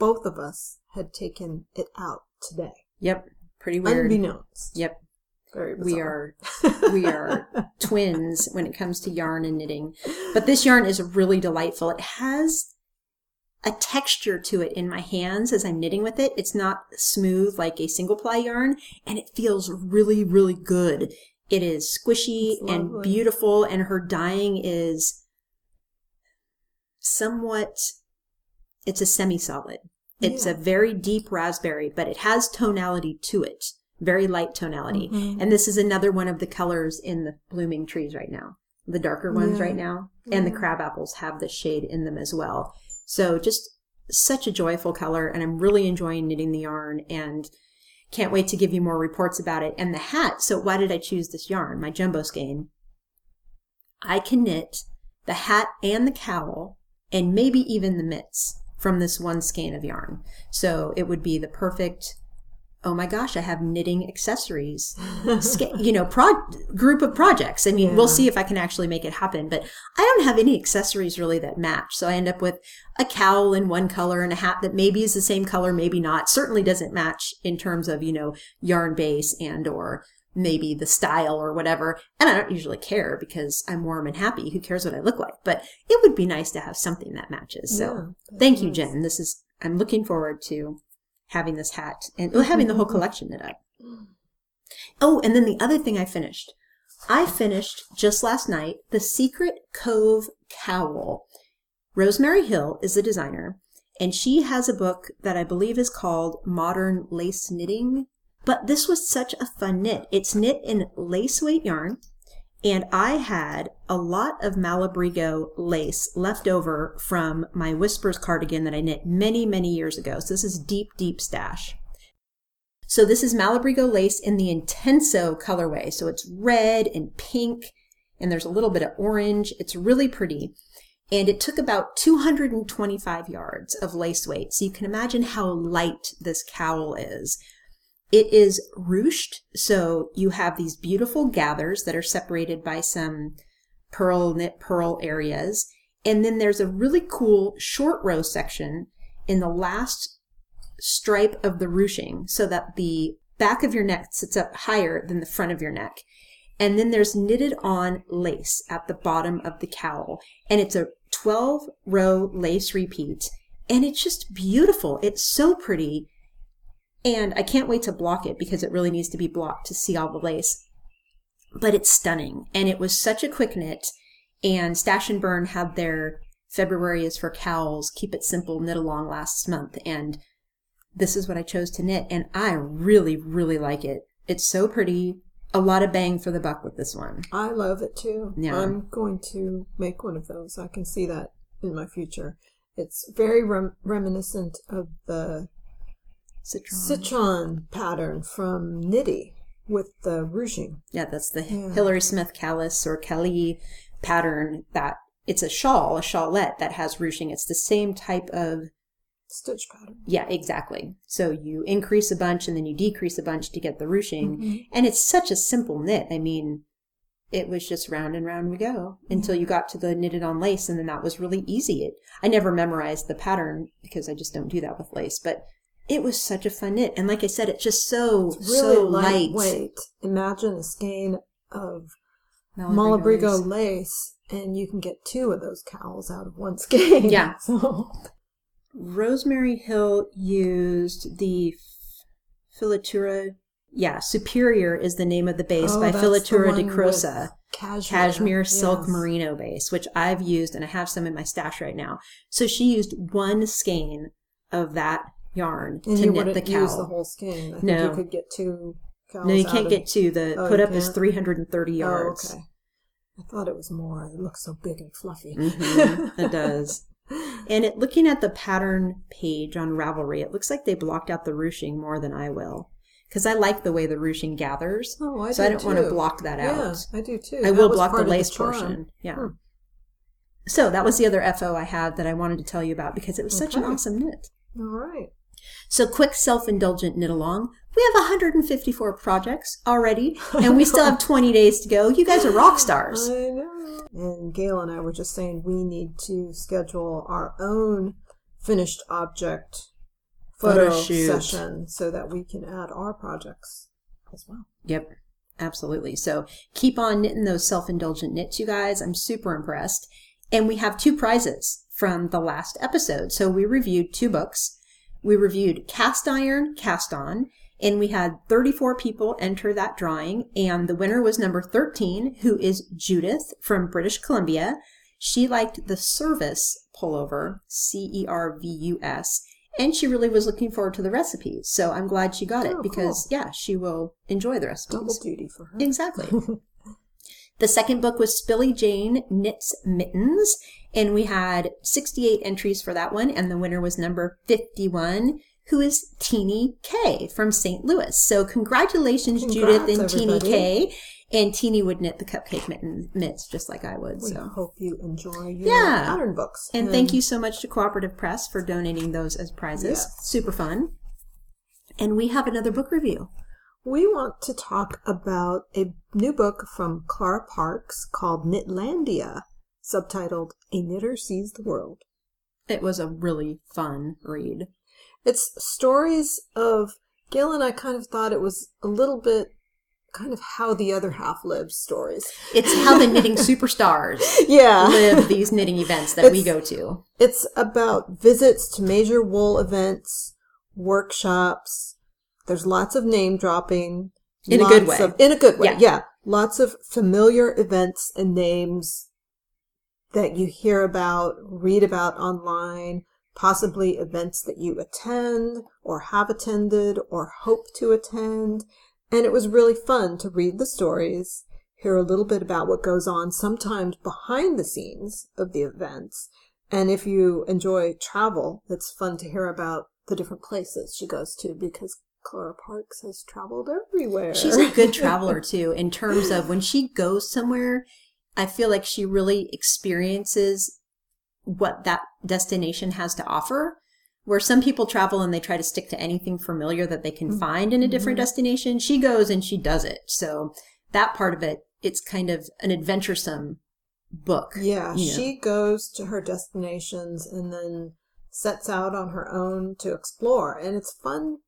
both of us had taken it out today. Yep, pretty weird. Unbeknownst. Yep, very bizarre. We are we are twins when it comes to yarn and knitting. But this yarn is really delightful. It has a texture to it in my hands as I'm knitting with it. It's not smooth like a single ply yarn, and it feels really, really good. It is squishy and beautiful, and her dyeing is somewhat, it's a semi-solid. It's yeah. a very deep raspberry, but it has tonality to it, very light tonality. Mm-hmm. And this is another one of the colors in the blooming trees right now, the darker ones yeah. right now, yeah. and the crab apples have the shade in them as well. So just such a joyful color, and I'm really enjoying knitting the yarn and can't wait to give you more reports about it. And the hat, so why did I choose this yarn, my jumbo skein? I can knit the hat and the cowl and maybe even the mitts from this one skein of yarn. So it would be the perfect, oh my gosh, I have knitting accessories, you know, pro- group of projects. I mean, yeah. we'll see if I can actually make it happen, but I don't have any accessories really that match. So I end up with a cowl in one color and a hat that maybe is the same color, maybe not, certainly doesn't match in terms of, you know, yarn base and or maybe the style or whatever. And I don't usually care because I'm warm and happy. Who cares what I look like? But it would be nice to have something that matches. So yeah, thank is. you, Jen. This is, I'm looking forward to having this hat and well, having the whole collection knit up. Oh, and then the other thing I finished. I finished just last night the Secret Cove Cowl. Rosemary Hill is the designer, and she has a book that I believe is called Modern Lace Knitting. But this was such a fun knit. It's knit in lace weight yarn, and I had a lot of Malabrigo lace left over from my Whispers cardigan that I knit many, many years ago. So this is deep, deep stash. So this is Malabrigo lace in the Intenso colorway. So it's red and pink, and there's a little bit of orange. It's really pretty. And it took about two hundred twenty-five yards of lace weight. So you can imagine how light this cowl is. It is ruched, so you have these beautiful gathers that are separated by some pearl knit pearl areas. And then there's a really cool short row section in the last stripe of the ruching so that the back of your neck sits up higher than the front of your neck. And then there's knitted on lace at the bottom of the cowl. And it's a twelve row lace repeat. And it's just beautiful. It's so pretty. And I can't wait to block it because it really needs to be blocked to see all the lace. But it's stunning. And it was such a quick knit. And Stash and Burn had their February is for cowls, keep it simple, knit along last month. And this is what I chose to knit. And I really, really like it. It's so pretty. A lot of bang for the buck with this one. I love it too. Yeah. I'm going to make one of those. I can see that in my future. It's very rem- reminiscent of the citron. citron pattern from Knitty with the ruching. Yeah, that's the yeah. Hillary Smith Callis or Kelly pattern. That it's a shawl, a shawlette that has ruching. It's the same type of stitch pattern. Yeah, exactly. So you increase a bunch and then you decrease a bunch to get the ruching. Mm-hmm. And it's such a simple knit. I mean, it was just round and round we go until you got to the knitted on lace, and then that was really easy. It, I never memorized the pattern because I just don't do that with lace, but it was such a fun knit. And like I said, it's just so, it's really so light. Lightweight. Imagine a skein of Malabrigo lace. lace and you can get two of those cowls out of one skein. Yeah. So. Rosemary Hill used the Filatura. Yeah, Superior is the name of the base oh, by Filatura di Crosa, cashmere, cashmere silk yes. merino base, which I've used and I have some in my stash right now. So she used one skein of that yarn and to you knit the cowl. Use the whole skein. I no, think you could get two. Cowls no, you can't of... get two. The oh, put up can't? Is three hundred and thirty yards. Oh, okay. I thought it was more. It looks so big and fluffy. Mm-hmm. It does. And it, looking at the pattern page on Ravelry, it looks like they blocked out the ruching more than I will. Because I like the way the ruching gathers, oh, I so do I don't too. want to block that yeah, out. Yeah, I do too. I that will block the lace the portion. Yeah. Hmm. So that was the other F O I had that I wanted to tell you about because it was okay. such an awesome knit. All right. So quick self-indulgent knit along. We have one hundred fifty-four projects already, and we still have twenty days to go. You guys are rock stars. I know. And Gail and I were just saying we need to schedule our own finished object photo shoot. session so that we can add our projects as well. Yep, absolutely. So keep on knitting those self-indulgent knits, you guys. I'm super impressed. And we have two prizes from the last episode. So we reviewed two books. We reviewed Cast Iron, Cast On, and we had thirty-four people enter that drawing. And the winner was number thirteen, who is Judith from British Columbia. She liked the Service pullover, C E R V U S, and she really was looking forward to the recipes. So I'm glad she got oh, it because, cool. yeah, she will enjoy the recipes. Double duty for her. Exactly. The second book was Spilly Jane Knits Mittens. And we had sixty-eight entries for that one. And the winner was number fifty-one, who is Teeny K from Saint Louis. So congratulations, Congrats, Judith and everybody. Teeny K. And Teeny would knit the cupcake mitts just like I would. We so. hope you enjoy your yeah. pattern books. And, and thank you so much to Cooperative Press for donating those as prizes. Yes. Super fun. And we have another book review. We want to talk about a new book from Clara Parks called Knitlandia, subtitled A Knitter Sees the World. It was a really fun read. It's stories of, Gail and I kind of thought it was a little bit kind of how the other half lives stories. It's how the knitting superstars yeah. live these knitting events that it's, we go to. It's about visits to major wool events, workshops. There's lots of name dropping. In a good way. Of, in a good way, yeah. yeah. Lots of familiar events and names that you hear about, read about online, possibly events that you attend or have attended or hope to attend. And it was really fun to read the stories, hear a little bit about what goes on sometimes behind the scenes of the events. And if you enjoy travel, it's fun to hear about the different places she goes to because Clara Parks has traveled everywhere. She's a good traveler, too, in terms of when she goes somewhere, I feel like she really experiences what that destination has to offer. Where some people travel and they try to stick to anything familiar that they can find in a different mm-hmm. destination, she goes and she does it. So that part of it, it's kind of an adventuresome book. Yeah, you know. She goes to her destinations and then sets out on her own to explore. And it's fun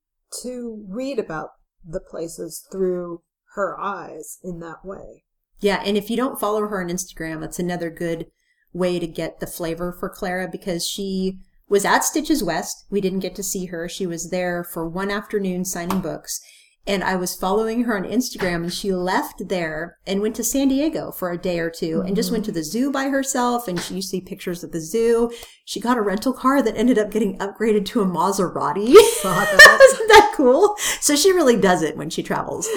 to read about the places through her eyes in that way. Yeah, and if you don't follow her on Instagram, that's another good way to get the flavor for Clara because she was at Stitches West. We didn't get to see her. She was there for one afternoon signing books. And I was following her on Instagram, and she left there and went to San Diego for a day or two and just went to the zoo by herself. And she, you see pictures of the zoo. She got a rental car that ended up getting upgraded to a Maserati. Saw that. Isn't that cool? So she really does it when she travels.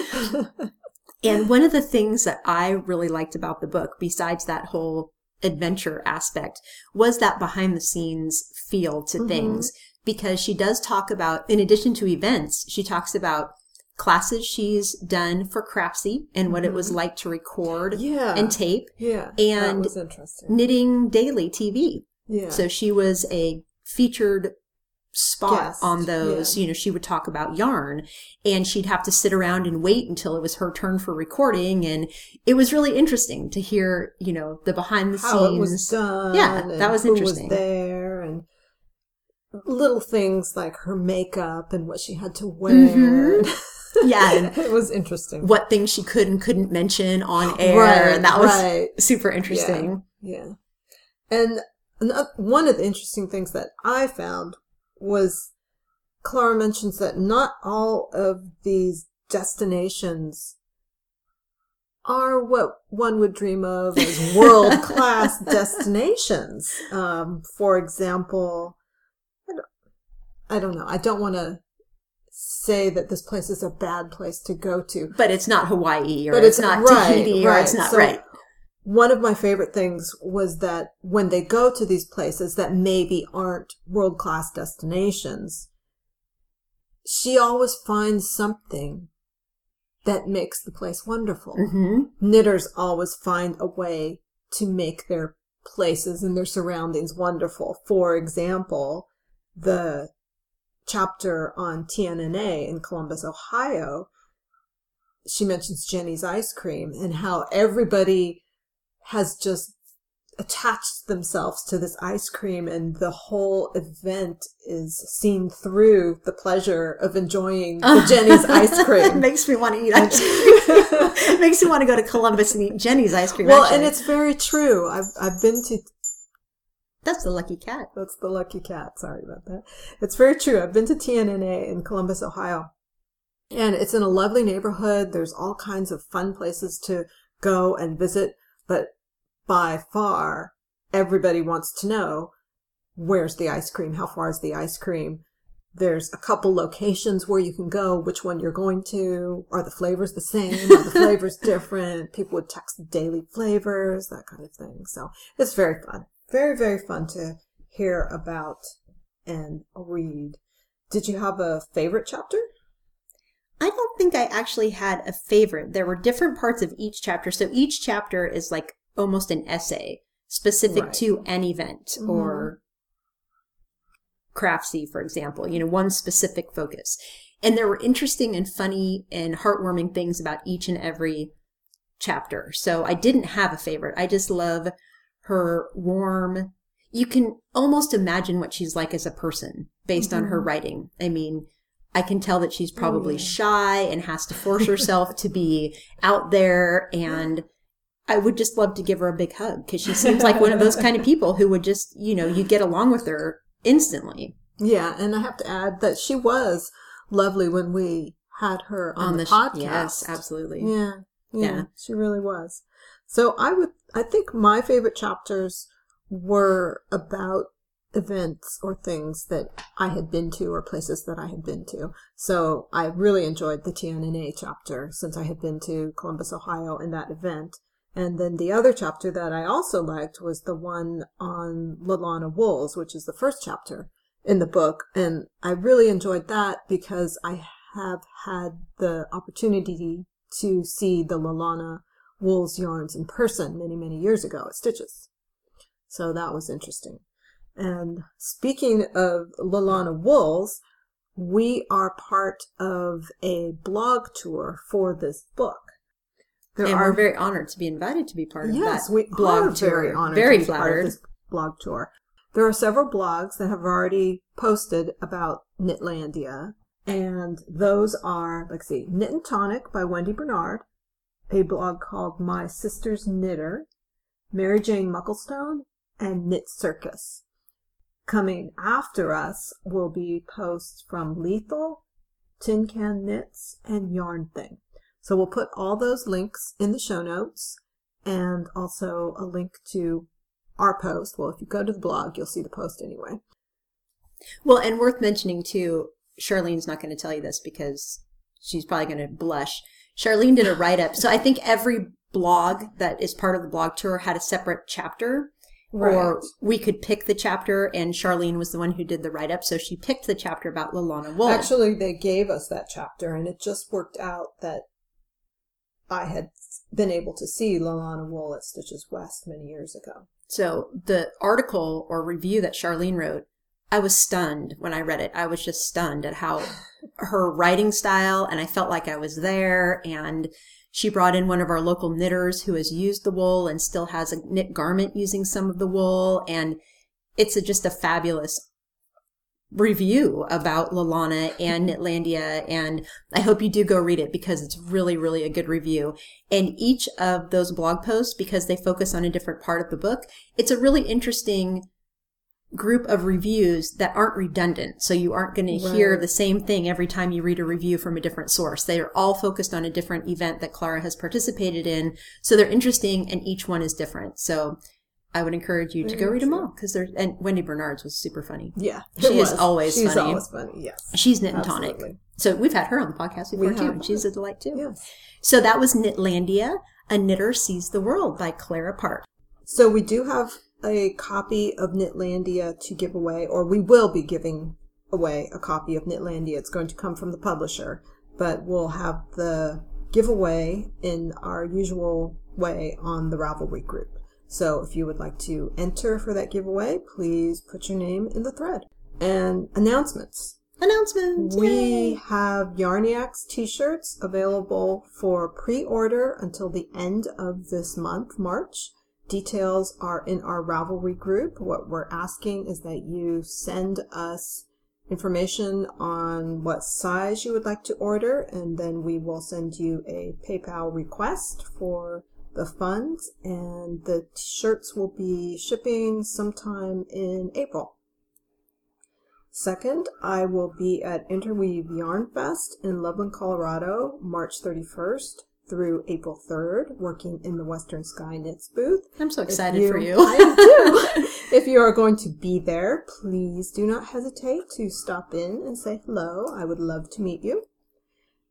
And one of the things that I really liked about the book, besides that whole adventure aspect was that behind the scenes feel to mm-hmm. things, because she does talk about, in addition to events, she talks about classes she's done for Craftsy and what mm-hmm. it was like to record yeah. and tape yeah. and Knitting Daily T V. Yeah. So she was a featured spot Guest. on those. Yeah. You know, she would talk about yarn and she'd have to sit around and wait until it was her turn for recording. And it was really interesting to hear, you know, the behind the How scenes. It was done. Yeah, and that was who interesting. Was there and little things like her makeup and what she had to wear. Mm-hmm. Yeah. And it was interesting. What things she could and couldn't mention on air. Right, and that was right. super interesting. Yeah. yeah. And one of the interesting things that I found was Clara mentions that not all of these destinations are what one would dream of as world-class destinations. Um, for example, I don't, I don't know. I don't want to say that this place is a bad place to go to. But it's not Hawaii, or but it's, it's not right, Tahiti, right. or it's not so, right. One of my favorite things was that when they go to these places that maybe aren't world-class destinations, she always finds something that makes the place wonderful. Mm-hmm. Knitters always find a way to make their places and their surroundings wonderful. For example, the chapter on T N N A in Columbus, Ohio, she mentions Jenny's Ice Cream and how everybody has just attached themselves to this ice cream, and the whole event is seen through the pleasure of enjoying the uh, Jenny's ice cream. It makes me want to eat ice cream. It makes me want to go to Columbus and eat Jenny's ice cream. Well, actually. And it's very true. I've I've been to... That's the lucky cat. That's the lucky cat. Sorry about that. It's very true. I've been to T N N A in Columbus, Ohio, and it's in a lovely neighborhood. There's all kinds of fun places to go and visit, but by far, everybody wants to know, where's the ice cream? How far is the ice cream? There's a couple locations where you can go, which one you're going to. Are the flavors the same? Are the flavors different? People would text daily flavors, that kind of thing. So it's very fun. Very, very fun to hear about and read. Did you have a favorite chapter? I don't think I actually had a favorite. There were different parts of each chapter. So each chapter is like almost an essay specific right. to an event mm-hmm. or Craftsy, for example, you know, one specific focus. And there were interesting and funny and heartwarming things about each and every chapter. So I didn't have a favorite. I just love her warm. You can almost imagine what she's like as a person based mm-hmm. on her writing. I mean, I can tell that she's probably oh, yeah. shy and has to force herself to be out there. And I would just love to give her a big hug, because she seems like one of those kind of people who would just, you know, you'd get along with her instantly. Yeah. And I have to add that she was lovely when we had her on, on the, the podcast. Sh- yes, absolutely. Yeah, yeah. Yeah. She really was. So I would, I think my favorite chapters were about events or things that I had been to or places that I had been to. So I really enjoyed the T N N A chapter, since I had been to Columbus, Ohio and that event. And then the other chapter that I also liked was the one on Lilana Wools, which is the first chapter in the book. And I really enjoyed that because I have had the opportunity to see the Lilana Wools yarns in person many, many years ago at Stitches. So that was interesting. And speaking of Lilana Wools, we are part of a blog tour for this book. There and are, we're very honored to be invited to be part of yes, that we blog are tour. Very honored very to be flattered. Part of this blog tour. There are several blogs that have already posted about Knitlandia, and those are, let's see, Knit and Tonic by Wendy Bernard, a blog called My Sister's Knitter, Mary Jane Mucklestone, and Knit Circus. Coming after us will be posts from Lethal, Tin Can Knits, and Yarn Thing. So we'll put all those links in the show notes, and also a link to our post. Well, if you go to the blog, you'll see the post anyway. Well, and worth mentioning too, Charlene's not going to tell you this because she's probably going to blush. Charlene did a write-up. So I think every blog that is part of the blog tour had a separate chapter. Right. Or we could pick the chapter, and Charlene was the one who did the write-up, so she picked the chapter about Lilana Wool. Actually, they gave us that chapter, and it just worked out that I had been able to see Lilana Wool at Stitches West many years ago. So the article or review that Charlene wrote, I was stunned when I read it. I was just stunned at how her writing style, and I felt like I was there, and... she brought in one of our local knitters who has used the wool and still has a knit garment using some of the wool. And it's a, just a fabulous review about Lilana and Knitlandia. And I hope you do go read it because it's really, really a good review. And each of those blog posts, because they focus on a different part of the book, it's a really interesting group of reviews that aren't redundant. So you aren't going to right. hear the same thing every time you read a review from a different source. They are all focused on a different event that Clara has participated in. So they're interesting and each one is different. So I would encourage you to go read them all because they're, and Wendy Bernard's was super funny. Yeah. She was. is always she's funny. She's always funny. Yes. She's Knit and Tonic. So we've had her on the podcast before we too. And she's a delight too. Yes. So that was Knitlandia, A Knitter Sees the World by Clara Park. So we do have a copy of Knitlandia to give away, or we will be giving away a copy of Knitlandia. It's going to come from the publisher, but we'll have the giveaway in our usual way on the Ravelry group. So if you would like to enter for that giveaway, please put your name in the thread. And announcements. Announcements! We Yay. have Yarniacs t-shirts available for pre-order until the end of this month, March. Details are in our Ravelry group. What we're asking is that you send us information on what size you would like to order, and then we will send you a PayPal request for the funds, and the shirts will be shipping sometime in April. Second, I will be at Interweave Yarn Fest in Loveland, Colorado, March thirty-first through April third, working in the Western Sky Knits booth. I'm so excited you, for you. I do. If you are going to be there, please do not hesitate to stop in and say hello. I would love to meet you.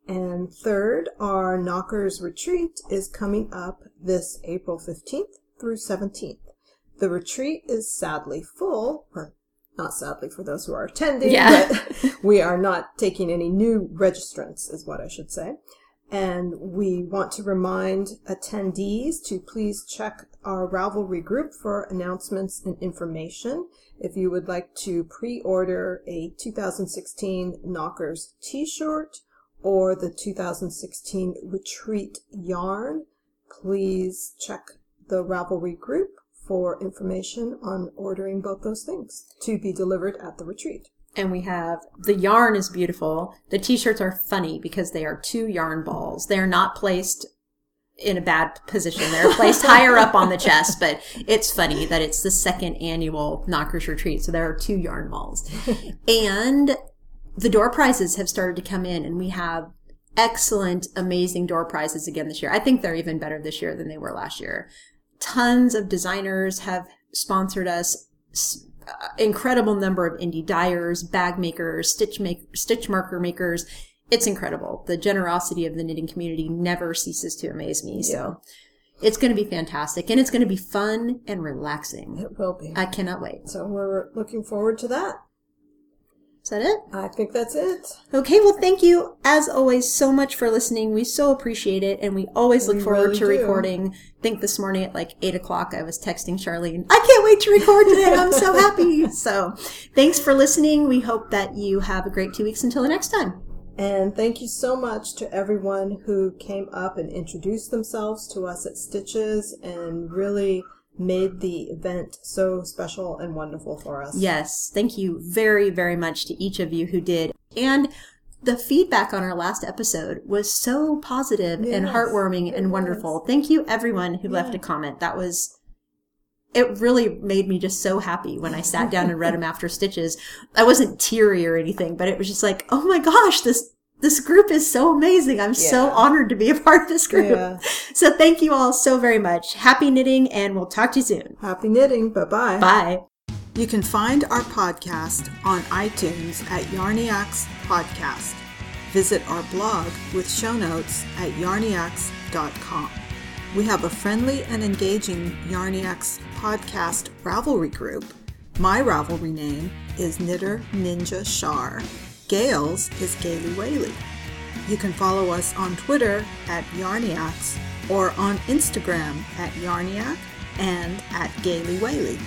And third, our Knockers Retreat is coming up this April fifteenth through seventeenth. The retreat is sadly full, or not sadly for those who are attending, yeah. but we are not taking any new registrants is what I should say. And we want to remind attendees to please check our Ravelry group for announcements and information. If you would like to pre-order a two thousand sixteen Knockers t-shirt or the two thousand sixteen Retreat yarn, please check the Ravelry group for information on ordering both those things to be delivered at the retreat. And we have, the yarn is beautiful. The t-shirts are funny because they are two yarn balls. They're not placed in a bad position. They're placed higher up on the chest, but it's funny that it's the second annual Knockers Retreat. So there are two yarn balls. And the door prizes have started to come in, and we have excellent, amazing door prizes again this year. I think they're even better this year than they were last year. Tons of designers have sponsored us. Uh, incredible number of indie dyers, bag makers, stitch make, stitch marker makers. It's incredible. The generosity of the knitting community never ceases to amaze me. Yeah. So it's going to be fantastic, and it's going to be fun and relaxing. It will be. I cannot wait. So we're looking forward to that. Is that it? I think that's it. Okay, well, thank you, as always, so much for listening. We so appreciate it, and we always look we forward really to do. recording. I think this morning at like eight o'clock, I was texting Charlene, I can't wait to record today. I'm so happy. So thanks for listening. We hope that you have a great two weeks until the next time. And thank you so much to everyone who came up and introduced themselves to us at Stitches and really made the event so special and wonderful for us. Yes, thank you very, very much to each of you who did. And the feedback on our last episode was so positive yes, and heartwarming and wonderful. Was. Thank you, everyone who yeah. left a comment. That was, it really made me just so happy when I sat down and read them after Stitches. I wasn't teary or anything, but it was just like, oh my gosh, this This group is so amazing. I'm yeah. so honored to be a part of this group. Yeah. So thank you all so very much. Happy knitting, and we'll talk to you soon. Happy knitting. Bye-bye. Bye. You can find our podcast on iTunes at Yarniacs Podcast. Visit our blog with show notes at yarniacs dot com. We have a friendly and engaging Yarniacs podcast Ravelry group. My Ravelry name is Knitter Ninja Shar. Gail's is Gaily Whaley. You can follow us on Twitter at Yarniacs or on Instagram at Yarniac and at Gaily Whaley.